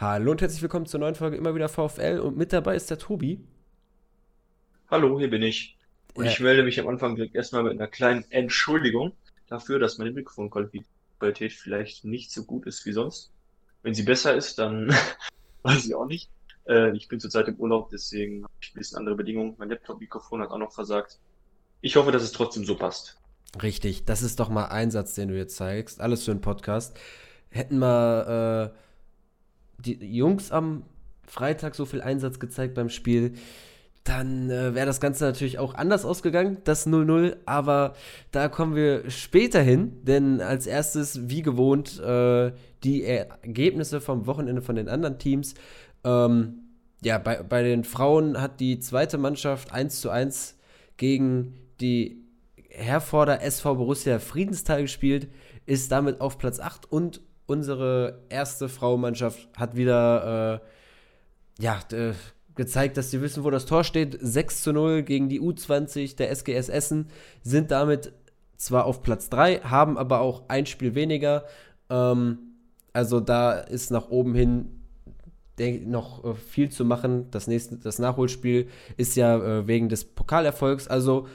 Hallo und herzlich willkommen zur neuen Folge Immer wieder VfL und mit dabei ist der Tobi. Hallo, hier bin ich. Und ich melde mich am Anfang direkt erstmal mit einer kleinen Entschuldigung dafür, dass meine Mikrofonqualität vielleicht nicht so gut ist wie sonst. Wenn sie besser ist, dann weiß ich auch nicht. Ich bin zurzeit im Urlaub, deswegen habe ich ein bisschen andere Bedingungen. Mein Laptop-Mikrofon hat auch noch versagt. Ich hoffe, dass es trotzdem so passt. Richtig, das ist doch mal ein Satz, den du jetzt zeigst. Alles für einen Podcast. Hätten mal die Jungs am Freitag so viel Einsatz gezeigt beim Spiel, dann wäre das Ganze natürlich auch anders ausgegangen, das 0-0, aber da kommen wir später hin, denn als erstes, wie gewohnt, die Ergebnisse vom Wochenende von den anderen Teams. Bei den Frauen hat die zweite Mannschaft 1:1 gegen die Herforder SV Borussia Friedensthal gespielt, ist damit auf Platz 8 und unsere erste Frauenmannschaft hat wieder gezeigt, dass sie wissen, wo das Tor steht. 6:0 gegen die U20 der SGS Essen, sind damit zwar auf Platz 3, haben aber auch ein Spiel weniger. Also da ist nach oben hin noch viel zu machen. Das Nachholspiel ist ja wegen des Pokalerfolgs. Also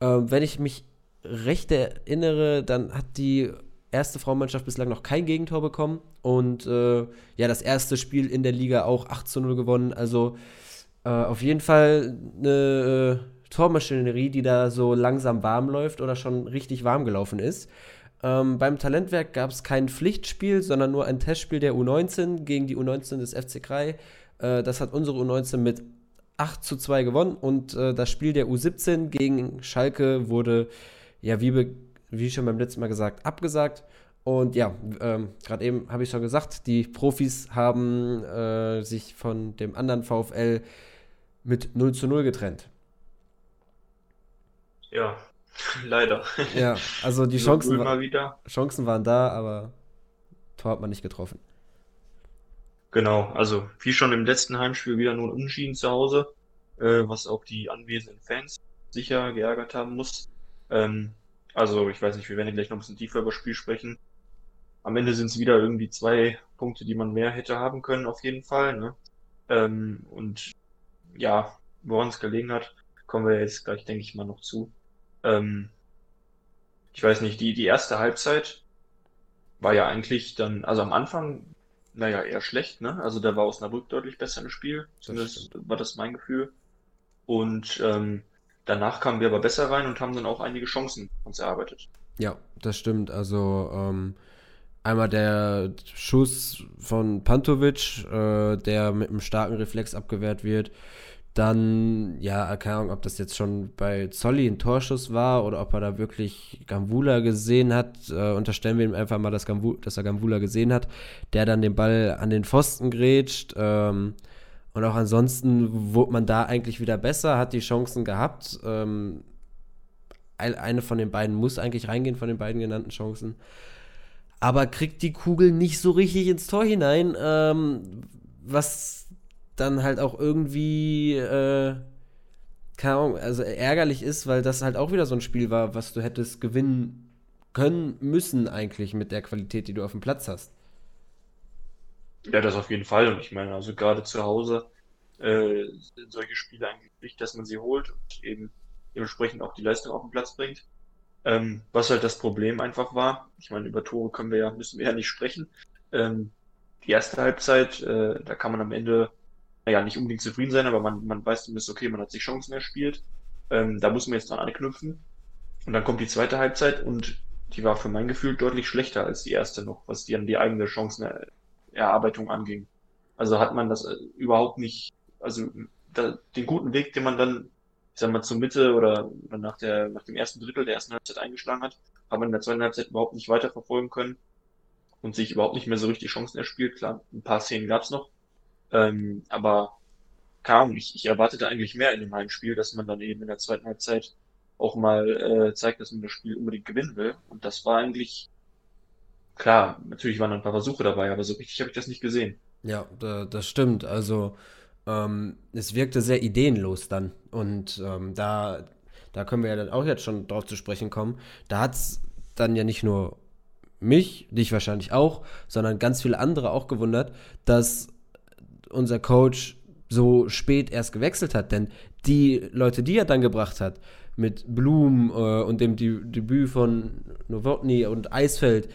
wenn ich mich recht erinnere, dann hat die erste Frauenmannschaft bislang noch kein Gegentor bekommen und das erste Spiel in der Liga auch 8:0 gewonnen, also auf jeden Fall eine Tormaschinerie, die da so langsam warm läuft oder schon richtig warm gelaufen ist. Beim Talentwerk gab es kein Pflichtspiel, sondern nur ein Testspiel der U19 gegen die U19 des FC Krei. Das hat unsere U19 mit 8:2 gewonnen und das Spiel der U17 gegen Schalke wurde, wie schon beim letzten Mal gesagt, abgesagt. Und gerade eben habe ich schon gesagt, die Profis haben sich von dem anderen VfL mit 0:0 getrennt. Ja, leider. Ja, also die Chancen waren da, aber Tor hat man nicht getroffen. Genau, also wie schon im letzten Heimspiel wieder nur unentschieden zu Hause, was auch die anwesenden Fans sicher geärgert haben muss. Also, ich weiß nicht, wir werden ja gleich noch ein bisschen tiefer über das Spiel sprechen. Am Ende sind es wieder irgendwie 2 Punkte, die man mehr hätte haben können, auf jeden Fall, ne? Woran es gelegen hat, kommen wir jetzt gleich, denke ich mal, noch zu. Ich weiß nicht, die erste Halbzeit war ja eigentlich dann, also am Anfang, eher schlecht, ne? Also da war Osnabrück deutlich besser im Spiel, zumindest war das mein Gefühl. Und, danach kamen wir aber besser rein und haben dann auch einige Chancen uns erarbeitet. Ja, das stimmt. Also einmal der Schuss von Pantović, der mit einem starken Reflex abgewehrt wird. Dann, keine Ahnung, ob das jetzt schon bei Zolli ein Torschuss war oder ob er da wirklich Gambula gesehen hat. Unterstellen wir ihm einfach mal, dass er Gambula gesehen hat, der dann den Ball an den Pfosten grätscht. Und auch ansonsten wurde man da eigentlich wieder besser, hat die Chancen gehabt. Eine von den beiden muss eigentlich reingehen, von den beiden genannten Chancen. Aber kriegt die Kugel nicht so richtig ins Tor hinein, was dann halt auch irgendwie ärgerlich ist, weil das halt auch wieder so ein Spiel war, was du hättest gewinnen können müssen eigentlich mit der Qualität, die du auf dem Platz hast. Ja, das auf jeden Fall. Und ich meine, also gerade zu Hause sind solche Spiele eigentlich wichtig, dass man sie holt und eben dementsprechend auch die Leistung auf den Platz bringt. Was halt das Problem einfach war, ich meine, über Tore müssen wir ja nicht sprechen. Die erste Halbzeit, da kann man am Ende nicht unbedingt zufrieden sein, aber man weiß zumindest, okay, man hat sich Chancen erspielt. Da muss man jetzt dran anknüpfen. Und dann kommt die zweite Halbzeit und die war für mein Gefühl deutlich schlechter als die erste noch, was die an die eigene Chancen Erarbeitung anging. Also hat man das überhaupt nicht, also den guten Weg, den man dann, ich sag mal, zur Mitte oder nach dem ersten Drittel der ersten Halbzeit eingeschlagen hat, hat man in der zweiten Halbzeit überhaupt nicht weiterverfolgen können und sich überhaupt nicht mehr so richtig Chancen erspielt. Klar, ein paar Szenen gab's noch, aber ich erwartete eigentlich mehr in dem Heimspiel, dass man dann eben in der zweiten Halbzeit auch mal zeigt, dass man das Spiel unbedingt gewinnen will. Und das war eigentlich klar, natürlich waren ein paar Versuche dabei, aber so richtig habe ich das nicht gesehen. Ja, das stimmt. Also es wirkte sehr ideenlos dann. Und da können wir ja dann auch jetzt schon drauf zu sprechen kommen. Da hat es dann ja nicht nur mich, dich wahrscheinlich auch, sondern ganz viele andere auch gewundert, dass unser Coach so spät erst gewechselt hat, denn die Leute, die er dann gebracht hat, mit Blum und dem Debüt von Novothny und Eisfeld,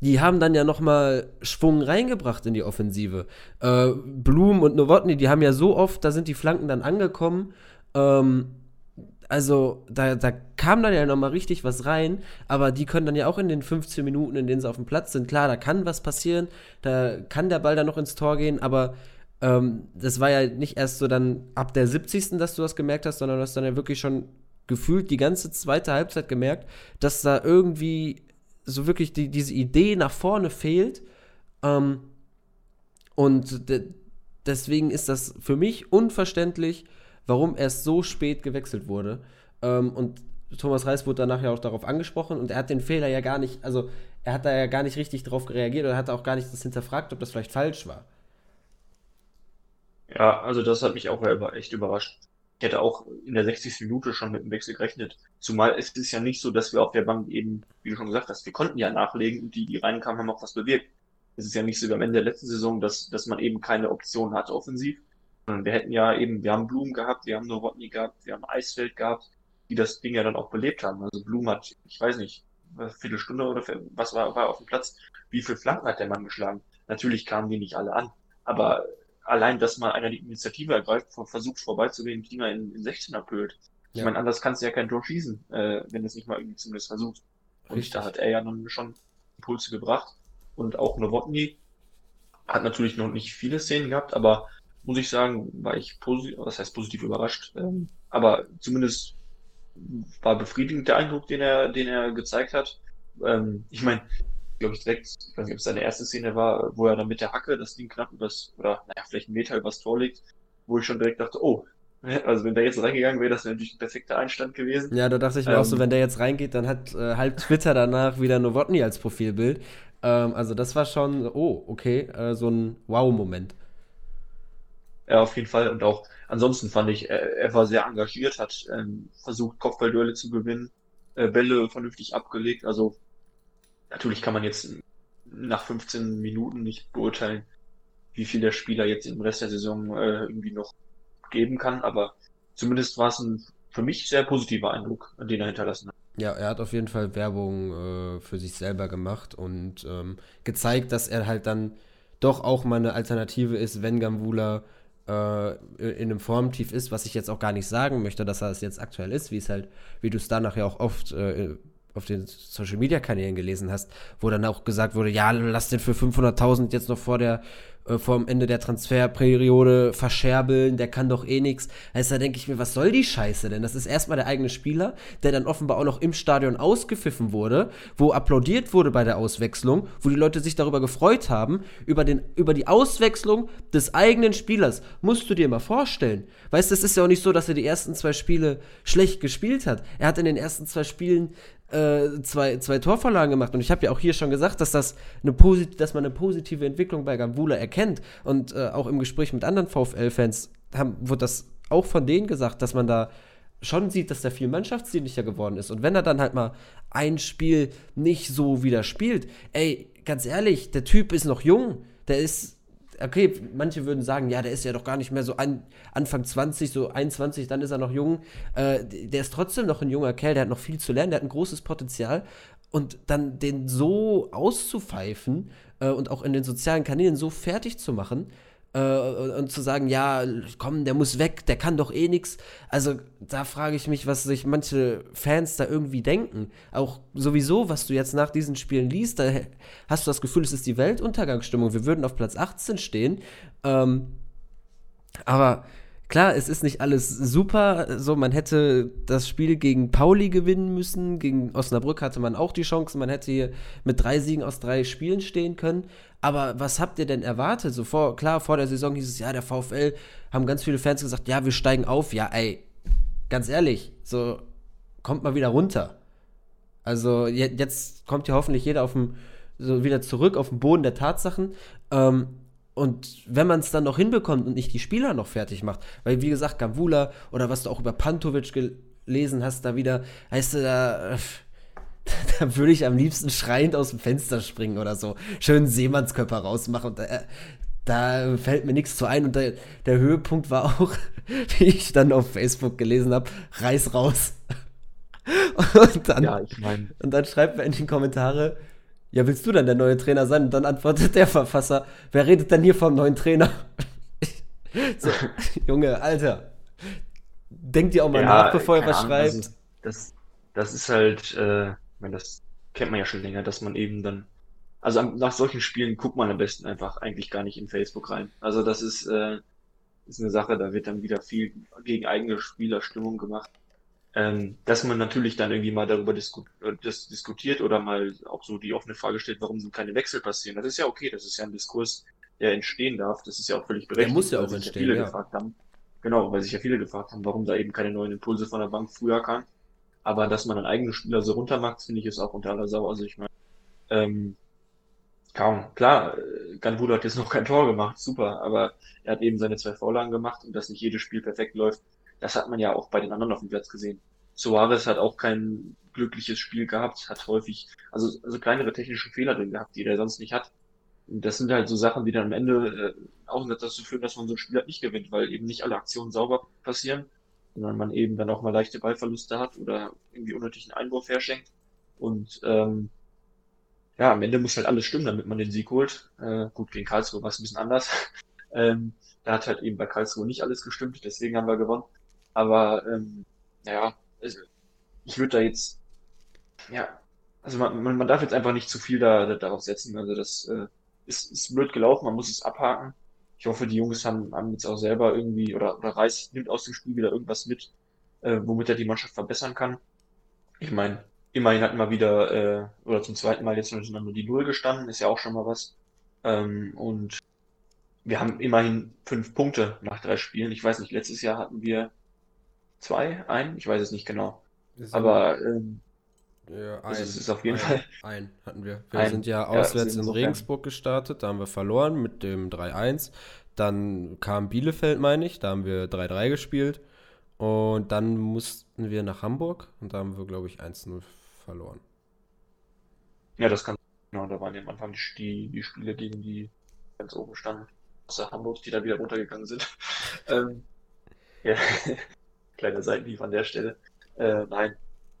die haben dann ja nochmal Schwung reingebracht in die Offensive. Blum und Novothny, die haben ja so oft, da sind die Flanken dann angekommen, also da kam dann ja nochmal richtig was rein, aber die können dann ja auch in den 15 Minuten, in denen sie auf dem Platz sind, klar, da kann was passieren, da kann der Ball dann noch ins Tor gehen, aber das war ja nicht erst so dann ab der 70., dass du das gemerkt hast, sondern du hast dann ja wirklich schon gefühlt die ganze zweite Halbzeit gemerkt, dass da irgendwie so wirklich diese Idee nach vorne fehlt, und deswegen ist das für mich unverständlich, warum erst so spät gewechselt wurde. Und Thomas Reis wurde danach ja auch darauf angesprochen und er hat den Fehler ja gar nicht, also er hat da ja gar nicht richtig drauf reagiert oder hat auch gar nicht das hinterfragt, ob das vielleicht falsch war. Ja, also das hat mich auch echt überrascht. Ich hätte auch in der 60. Minute schon mit dem Wechsel gerechnet. Zumal es ist ja nicht so, dass wir auf der Bank eben, wie du schon gesagt hast, wir konnten ja nachlegen und die reinkamen, haben auch was bewirkt. Es ist ja nicht so wie am Ende der letzten Saison, dass man eben keine Option hat offensiv. Wir hätten ja eben, wir haben Blum gehabt, wir haben Novothny gehabt, wir haben Eisfeld gehabt, die das Ding ja dann auch belebt haben. Also Blum hat, ich weiß nicht, eine Viertelstunde oder was war auf dem Platz, wie viele Flanken hat der Mann geschlagen? Natürlich kamen die nicht alle an, aber allein, dass mal einer die Initiative ergreift, versucht vorbeizugehen, die Dinger in 16er pölt. Ich meine, anders kannst du ja kein Tor schießen, wenn es nicht mal irgendwie zumindest versucht. Und da hat er ja dann schon Impulse gebracht. Und auch Novothny hat natürlich noch nicht viele Szenen gehabt, aber muss ich sagen, war ich positiv überrascht. Aber zumindest war befriedigend der Eindruck, den er gezeigt hat. Ich meine, glaube ich direkt, ich weiß nicht, ob es seine erste Szene war, wo er dann mit der Hacke das Ding knapp vielleicht 1 Meter übers Tor legt, wo ich schon direkt dachte, oh, also wenn der jetzt reingegangen wäre, das wäre natürlich ein perfekter Einstand gewesen. Ja, da dachte ich mir auch so, wenn der jetzt reingeht, dann hat halb Twitter danach wieder Novothny als Profilbild. Also das war schon, oh, okay, so ein Wow-Moment. Ja, auf jeden Fall. Und auch ansonsten fand ich, er war sehr engagiert, hat versucht, Kopfballduelle zu gewinnen, Bälle vernünftig abgelegt. Also natürlich kann man jetzt nach 15 Minuten nicht beurteilen, wie viel der Spieler jetzt im Rest der Saison irgendwie noch geben kann, aber zumindest war es ein für mich sehr positiver Eindruck, den er hinterlassen hat. Ja, er hat auf jeden Fall Werbung für sich selber gemacht und gezeigt, dass er halt dann doch auch mal eine Alternative ist, wenn Gambula in einem Formtief ist, was ich jetzt auch gar nicht sagen möchte, dass er es jetzt aktuell ist, wie es halt, wie du es danach ja auch oft auf den Social-Media-Kanälen gelesen hast, wo dann auch gesagt wurde, ja, lass den für 500.000 jetzt noch vor dem Ende der Transferperiode verscherbeln, der kann doch eh nichts. Also da denke ich mir, was soll die Scheiße denn? Das ist erstmal der eigene Spieler, der dann offenbar auch noch im Stadion ausgepfiffen wurde, wo applaudiert wurde bei der Auswechslung, wo die Leute sich darüber gefreut haben, über die Auswechslung des eigenen Spielers. Musst du dir mal vorstellen. Weißt du, es ist ja auch nicht so, dass er die ersten 2 Spiele schlecht gespielt hat. Er hat in den ersten 2 Spielen zwei Torvorlagen gemacht und ich habe ja auch hier schon gesagt, dass dass man eine positive Entwicklung bei Gambula erkennt und auch im Gespräch mit anderen VfL-Fans wurde das auch von denen gesagt, dass man da schon sieht, dass der viel mannschaftsdienlicher geworden ist und wenn er dann halt mal ein Spiel nicht so wieder spielt, ey, ganz ehrlich, der Typ ist noch jung, der ist, okay, manche würden sagen, ja, der ist ja doch gar nicht mehr so Anfang 20, so 21, dann ist er noch jung. Der ist trotzdem noch ein junger Kerl, der hat noch viel zu lernen, der hat ein großes Potenzial. Und dann den so auszupfeifen und auch in den sozialen Kanälen so fertig zu machen und zu sagen, ja, komm, der muss weg, der kann doch eh nichts. Also da frage ich mich, was sich manche Fans da irgendwie denken. Auch sowieso, was du jetzt nach diesen Spielen liest, da hast du das Gefühl, es ist die Weltuntergangsstimmung. Wir würden auf Platz 18 stehen. Aber klar, es ist nicht alles super. So, man hätte das Spiel gegen Pauli gewinnen müssen. Gegen Osnabrück hatte man auch die Chance. Man hätte hier mit 3 Siegen aus 3 Spielen stehen können. Aber was habt ihr denn erwartet? So vor der Saison hieß es, ja, der VfL, haben ganz viele Fans gesagt, ja, wir steigen auf. Ja, ey, ganz ehrlich, so kommt mal wieder runter. Also jetzt kommt ja hoffentlich jeder wieder zurück auf den Boden der Tatsachen. Und wenn man es dann noch hinbekommt und nicht die Spieler noch fertig macht, weil wie gesagt, Gambula oder was du auch über Pantović gelesen hast, da wieder, heißt du, da würde ich am liebsten schreiend aus dem Fenster springen oder so, schönen Seemannskörper rausmachen und Da fällt mir nichts zu ein. Und der Höhepunkt war auch, wie ich dann auf Facebook gelesen habe, Reis raus. Und dann, ja, ich mein, und dann schreibt man in die Kommentare, ja, willst du dann der neue Trainer sein? Und dann antwortet der Verfasser, wer redet denn hier vom neuen Trainer? So, Junge, Alter, denkt ihr auch mal nach, bevor ihr was schreibt. Das ist halt, das kennt man ja schon länger, dass man eben dann, also nach solchen Spielen guckt man am besten einfach eigentlich gar nicht in Facebook rein. Also das ist eine Sache, da wird dann wieder viel gegen eigene Spielerstimmung gemacht. Dass man natürlich dann irgendwie mal darüber diskutiert oder mal auch so die offene Frage stellt, warum sind keine Wechsel passieren. Das ist ja okay, das ist ja ein Diskurs, der entstehen darf. Das ist ja auch völlig berechtigt. Der muss ja auch entstehen, ja. Weil sich ja viele gefragt haben, warum da eben keine neuen Impulse von der Bank früher kamen. Aber dass man einen eigenen Spieler so runtermacht, finde ich, ist auch unter aller Sau. Also ich meine, kaum. Klar, Gambula hat jetzt noch kein Tor gemacht, super, aber er hat eben seine 2 Vorlagen gemacht und dass nicht jedes Spiel perfekt läuft, das hat man ja auch bei den anderen auf dem Platz gesehen. Suarez hat auch kein glückliches Spiel gehabt, hat häufig also kleinere technische Fehler drin gehabt, die der sonst nicht hat. Und das sind halt so Sachen, die dann am Ende auch dazu führen, dass man so ein Spiel halt nicht gewinnt, weil eben nicht alle Aktionen sauber passieren, sondern man eben dann auch mal leichte Ballverluste hat oder irgendwie unnötigen Einwurf herschenkt. Und am Ende muss halt alles stimmen, damit man den Sieg holt. Gut, gegen Karlsruhe war es ein bisschen anders. Da hat halt eben bei Karlsruhe nicht alles gestimmt, deswegen haben wir gewonnen. Aber, ich würde da jetzt, man darf jetzt einfach nicht zu viel darauf setzen. Also das ist blöd gelaufen, man muss es abhaken. Ich hoffe, die Jungs haben jetzt auch selber irgendwie, oder Reis nimmt aus dem Spiel wieder irgendwas mit, womit er die Mannschaft verbessern kann. Ich meine, immerhin hatten wir wieder, oder zum zweiten Mal jetzt nur die 0 gestanden, ist ja auch schon mal was. Und wir haben immerhin 5 Punkte nach 3 Spielen. Ich weiß nicht, letztes Jahr hatten wir 2, 1, ich weiß es nicht genau. Ein hatten wir. Wir sind ja auswärts in Regensburg gestartet, da haben wir verloren mit dem 3-1. Dann kam Bielefeld, meine ich, da haben wir 3-3 gespielt. Und dann mussten wir nach Hamburg und da haben wir, glaube ich, 1-0 verloren. Ja, das kann genau, da waren ja am Anfang die Spiele gegen die ganz oben standen, außer Hamburg, die da wieder runtergegangen sind. Kleiner Seitenhieb an der Stelle.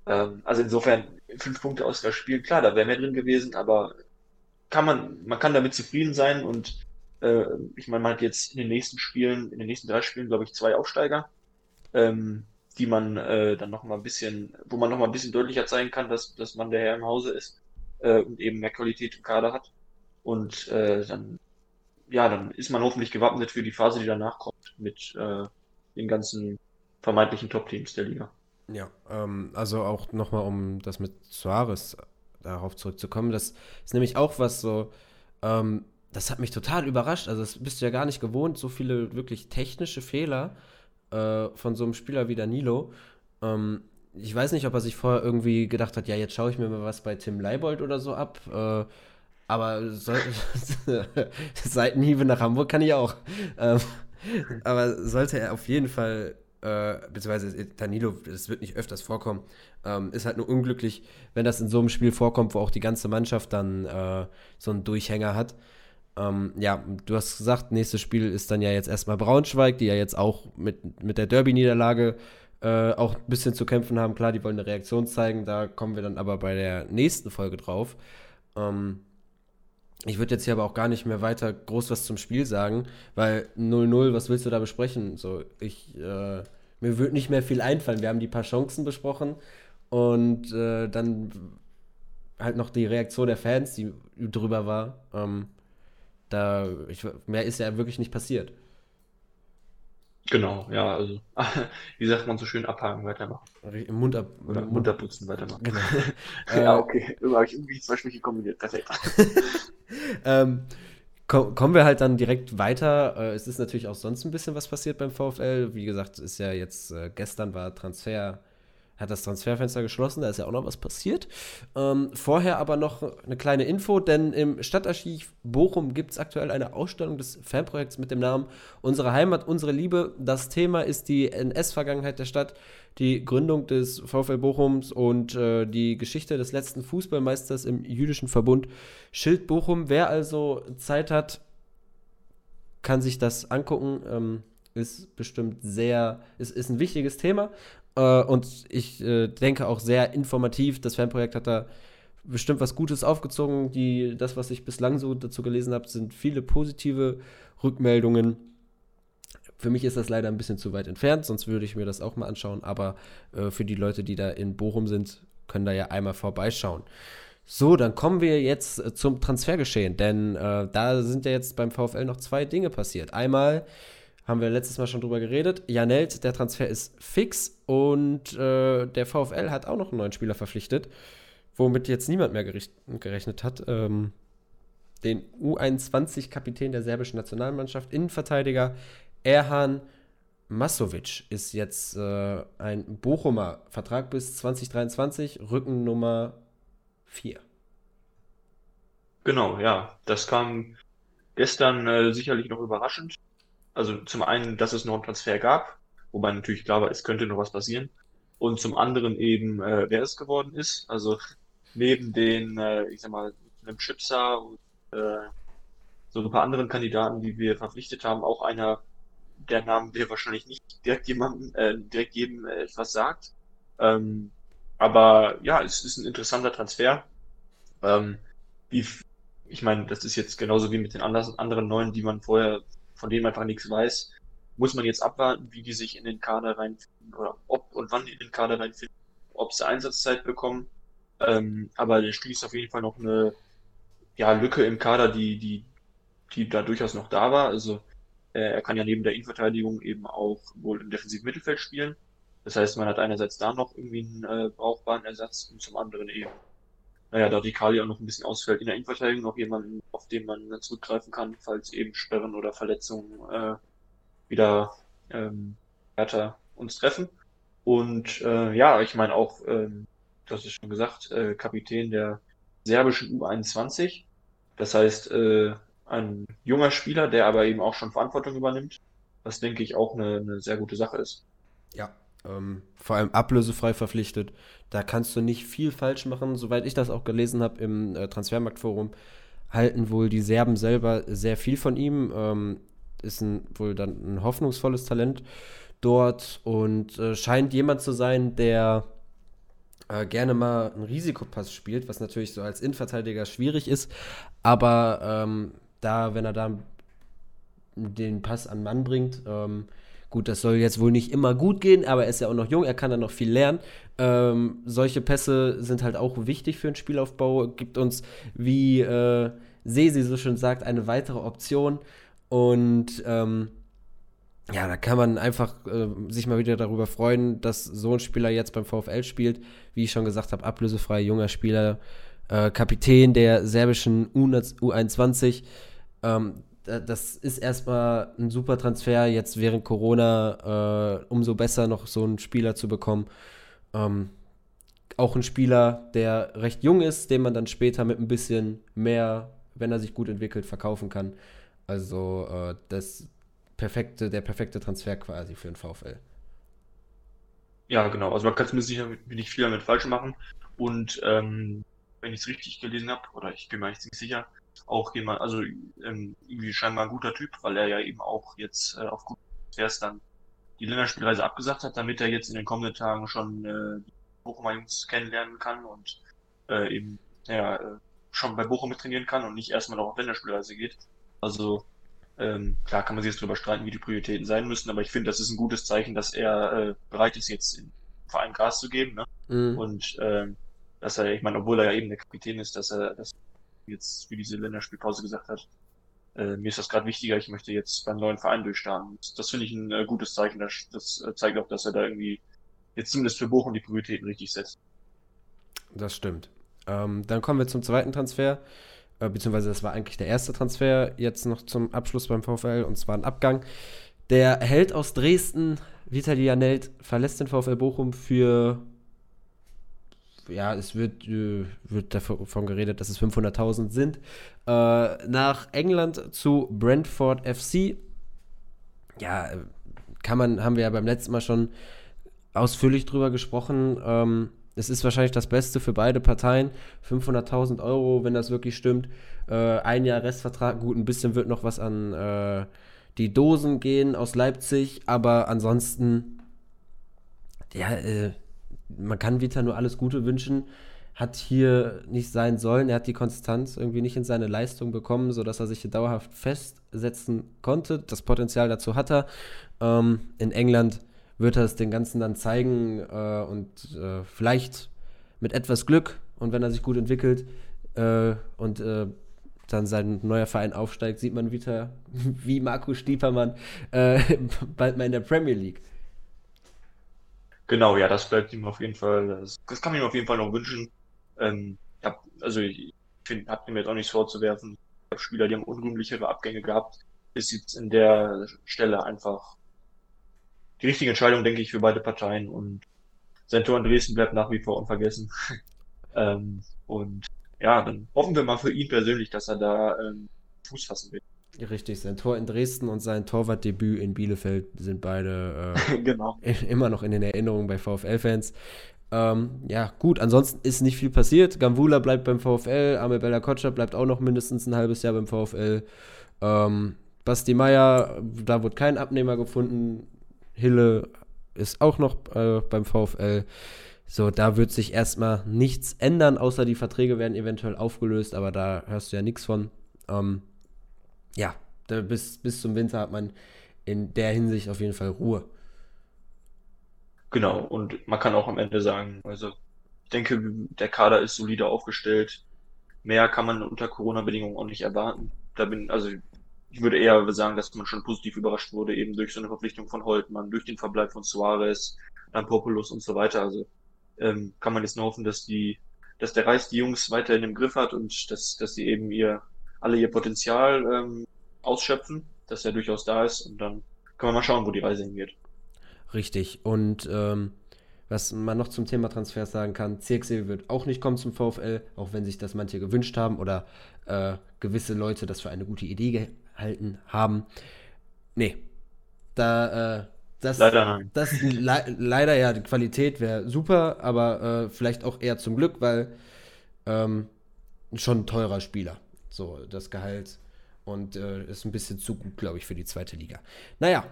Also insofern 5 Punkte aus das Spiel, klar, da wäre mehr drin gewesen, aber man kann damit zufrieden sein und ich meine, man hat jetzt in den nächsten 3 Spielen, glaube ich, 2 Aufsteiger, die man dann noch mal ein bisschen, wo man noch mal ein bisschen deutlicher zeigen kann, dass man der Herr im Hause ist und eben mehr Qualität im Kader hat und dann ist man hoffentlich gewappnet für die Phase, die danach kommt mit den ganzen vermeintlichen Top-Teams der Liga. Ja, also auch nochmal, um das mit Suarez darauf zurückzukommen, das ist nämlich auch was so, das hat mich total überrascht, also das bist du ja gar nicht gewohnt, so viele wirklich technische Fehler von so einem Spieler wie Danilo. Ich weiß nicht, ob er sich vorher irgendwie gedacht hat, ja, jetzt schaue ich mir mal was bei Tim Leibold oder so ab, aber Seitenhiebe nach Hamburg kann ich auch. Aber sollte er auf jeden Fall beziehungsweise Danilo, das wird nicht öfters vorkommen, ist halt nur unglücklich, wenn das in so einem Spiel vorkommt, wo auch die ganze Mannschaft dann so einen Durchhänger hat. Du hast gesagt, nächstes Spiel ist dann ja jetzt erstmal Braunschweig, die ja jetzt auch mit der Derby-Niederlage auch ein bisschen zu kämpfen haben. Klar, die wollen eine Reaktion zeigen, da kommen wir dann aber bei der nächsten Folge drauf. Ich würde jetzt hier aber auch gar nicht mehr weiter groß was zum Spiel sagen, weil 0-0, was willst du da besprechen? So, mir würde nicht mehr viel einfallen. Wir haben die paar Chancen besprochen und dann halt noch die Reaktion der Fans, die drüber war. Mehr ist ja wirklich nicht passiert. Genau, ja, also wie sagt man so schön, abhaken, weitermachen. Mund abputzen, weitermachen. Genau. Ja, okay, habe ich irgendwie 2 Sprüche kombiniert, perfekt. Kommen wir halt dann direkt weiter. Es ist natürlich auch sonst ein bisschen was passiert beim VfL. Wie gesagt, ist ja jetzt, gestern hat das Transferfenster geschlossen, da ist ja auch noch was passiert. Vorher aber noch eine kleine Info, denn im Stadtarchiv Bochum gibt es aktuell eine Ausstellung des Fanprojekts mit dem Namen Unsere Heimat, unsere Liebe. Das Thema ist die NS-Vergangenheit der Stadt, die Gründung des VfL Bochums und die Geschichte des letzten Fußballmeisters im jüdischen Verbund Schild Bochum. Wer also Zeit hat, kann sich das angucken, ist bestimmt sehr, ist ein wichtiges Thema und ich denke auch sehr informativ. Das Fanprojekt hat da bestimmt was Gutes aufgezogen. Das, was ich bislang so dazu gelesen habe, sind viele positive Rückmeldungen. Für mich ist das leider ein bisschen zu weit entfernt, sonst würde ich mir das auch mal anschauen, aber für die Leute, die da in Bochum sind, können da ja einmal vorbeischauen. So, dann kommen wir jetzt zum Transfergeschehen, denn da sind ja jetzt beim VfL noch zwei Dinge passiert. Einmal haben wir letztes Mal schon drüber geredet, Janelt, der Transfer ist fix und der VfL hat auch noch einen neuen Spieler verpflichtet, womit jetzt niemand mehr gerechnet hat. Den U21-Kapitän der serbischen Nationalmannschaft, Innenverteidiger Erhan Mašović ist jetzt ein Bochumer, Vertrag bis 2023, Rückennummer 4. Genau, ja, das kam gestern sicherlich noch überraschend. Also zum einen, dass es noch einen Transfer gab, wobei natürlich klar war, es könnte noch was passieren. Und zum anderen eben, wer es geworden ist. Also neben den, ich sag mal, einem Schipser und so ein paar anderen Kandidaten, die wir verpflichtet haben, auch einer, der Name wir wahrscheinlich nicht direkt jedem etwas sagt. Aber ja, es ist ein interessanter Transfer. Ich meine, das ist jetzt genauso wie mit den anderen Neuen, die man vorher, von denen man einfach nichts weiß. Muss man jetzt abwarten, wie die sich in den Kader reinfinden oder ob und wann die in den Kader reinfinden, ob sie Einsatzzeit bekommen. Aber der schließt auf jeden Fall noch eine Lücke im Kader, die da durchaus noch da war. Also er kann ja neben der Innenverteidigung eben auch wohl im defensiven Mittelfeld spielen. Das heißt, man hat einerseits da noch irgendwie einen brauchbaren Ersatz und zum anderen eben, da Vitali auch noch ein bisschen ausfällt, in der Innenverteidigung noch jemanden, auf den man zurückgreifen kann, falls eben Sperren oder Verletzungen wieder härter uns treffen. Und ich meine auch, das ist schon gesagt, Kapitän der serbischen U21. Das heißt, ein junger Spieler, der aber eben auch schon Verantwortung übernimmt, was, denke ich, auch eine sehr gute Sache ist. Ja, vor allem ablösefrei verpflichtet. Da kannst du nicht viel falsch machen. Soweit ich das auch gelesen habe im Transfermarktforum, halten wohl die Serben selber sehr viel von ihm. Ist wohl dann ein hoffnungsvolles Talent dort und scheint jemand zu sein, der gerne mal einen Risikopass spielt, was natürlich so als Innenverteidiger schwierig ist, aber wenn er da den Pass an Mann bringt, gut, das soll jetzt wohl nicht immer gut gehen, aber er ist ja auch noch jung, er kann da noch viel lernen. Solche Pässe sind halt auch wichtig für den Spielaufbau, gibt uns, wie Sesi so schön sagt, eine weitere Option. Und da kann man einfach sich mal wieder darüber freuen, dass so ein Spieler jetzt beim VfL spielt. Wie ich schon gesagt habe, ablösefrei, junger Spieler, Kapitän der serbischen U21. Das ist erstmal ein super Transfer, jetzt während Corona umso besser noch so einen Spieler zu bekommen. Auch ein Spieler, der recht jung ist, den man dann später mit ein bisschen mehr, wenn er sich gut entwickelt, verkaufen kann. Also der perfekte Transfer quasi für den VfL. Ja, genau. Also man kann es sicher nicht viel damit falsch machen. Und wenn ich es richtig gelesen habe, oder ich bin mir nicht sicher, auch jemand, also irgendwie scheinbar ein guter Typ, weil er ja eben auch jetzt aufgrund des Transfers dann die Länderspielreise abgesagt hat, damit er jetzt in den kommenden Tagen schon die Bochumer Jungs kennenlernen kann und schon bei Bochum mittrainieren kann und nicht erstmal noch auf Länderspielreise geht. Also klar kann man sich jetzt drüber streiten, wie die Prioritäten sein müssen, aber ich finde, das ist ein gutes Zeichen, dass er bereit ist, jetzt im Verein Gas zu geben, ne? Mhm. Und dass er, ich meine, obwohl er ja eben der Kapitän ist, dass er das jetzt für diese Länderspielpause gesagt hat, mir ist das gerade wichtiger, ich möchte jetzt beim neuen Verein durchstarten. Das finde ich ein gutes Zeichen, das zeigt auch, dass er da irgendwie jetzt zumindest für Bochum die Prioritäten richtig setzt. Das stimmt. Dann kommen wir zum zweiten Transfer. Beziehungsweise das war eigentlich der erste Transfer jetzt noch zum Abschluss beim VfL, und zwar ein Abgang. Der Held aus Dresden, Vitali Janelt, verlässt den VfL Bochum für, es wird davon geredet, dass es 500.000 sind, nach England zu Brentford FC. Ja, haben wir ja beim letzten Mal schon ausführlich drüber gesprochen, Es ist wahrscheinlich das Beste für beide Parteien. 500.000 Euro, wenn das wirklich stimmt. Ein Jahr Restvertrag, gut, ein bisschen wird noch was an die Dosen gehen aus Leipzig, aber ansonsten, ja, man kann Vita nur alles Gute wünschen. Hat hier nicht sein sollen. Er hat die Konstanz irgendwie nicht in seine Leistung bekommen, sodass er sich hier dauerhaft festsetzen konnte. Das Potenzial dazu hat er. In England wird er es den Ganzen dann zeigen und vielleicht mit etwas Glück und wenn er sich gut entwickelt und dann sein neuer Verein aufsteigt, sieht man wieder, wie Marco Stiepermann bald mal in der Premier League. Genau, ja, das bleibt ihm auf jeden Fall, das kann man ihm auf jeden Fall noch wünschen. Ich finde, hat ihm jetzt auch nichts vorzuwerfen. Ich habe Spieler, die haben unrühmlichere Abgänge gehabt. Ist jetzt in der Stelle einfach die richtige Entscheidung, denke ich, für beide Parteien. Und sein Tor in Dresden bleibt nach wie vor unvergessen. Und ja, dann hoffen wir mal für ihn persönlich, dass er da Fuß fassen will. Richtig, sein Tor in Dresden und sein Torwartdebüt in Bielefeld sind beide genau. Immer noch in den Erinnerungen bei VfL-Fans. Ja, gut, ansonsten ist nicht viel passiert. Gambula bleibt beim VfL, Amel Bella Kotscher bleibt auch noch mindestens ein halbes Jahr beim VfL. Basti Meier, da wurde kein Abnehmer gefunden. Hille ist auch noch beim VfL. So, da wird sich erstmal nichts ändern, außer die Verträge werden eventuell aufgelöst, aber da hörst du ja nichts von. Ja, bis zum Winter hat man in der Hinsicht auf jeden Fall Ruhe. Genau, und man kann auch am Ende sagen, also ich denke, der Kader ist solide aufgestellt. Mehr kann man unter Corona-Bedingungen auch nicht erwarten. Ich würde eher sagen, dass man schon positiv überrascht wurde, eben durch so eine Verpflichtung von Holtmann, durch den Verbleib von Suarez, dann Popolo und so weiter. Also kann man jetzt nur hoffen, dass der Reis die Jungs weiterhin im Griff hat und dass sie eben alle ihr Potenzial ausschöpfen, dass er durchaus da ist. Und dann kann man mal schauen, wo die Reise hingeht. Richtig. Und was man noch zum Thema Transfers sagen kann, CXL wird auch nicht kommen zum VfL, auch wenn sich das manche gewünscht haben oder gewisse Leute das für eine gute Idee gehalten haben. Nee. Leider ja, die Qualität wäre super, aber vielleicht auch eher zum Glück, weil schon ein teurer Spieler. So, das Gehalt und ist ein bisschen zu gut, glaube ich, für die zweite Liga. Naja,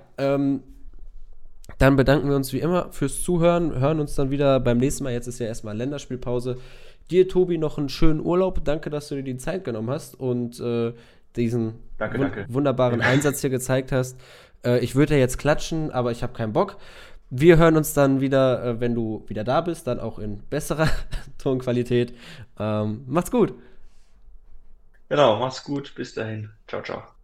dann bedanken wir uns wie immer fürs Zuhören, hören uns dann wieder beim nächsten Mal. Jetzt ist ja erstmal Länderspielpause. Dir, Tobi, noch einen schönen Urlaub. Danke, dass du dir die Zeit genommen hast und diesen wunderbaren Einsatz hier gezeigt hast. Ich würde ja jetzt klatschen, aber ich habe keinen Bock. Wir hören uns dann wieder, wenn du wieder da bist, dann auch in besserer Tonqualität. Macht's gut! Genau, mach's gut, bis dahin. Ciao, ciao.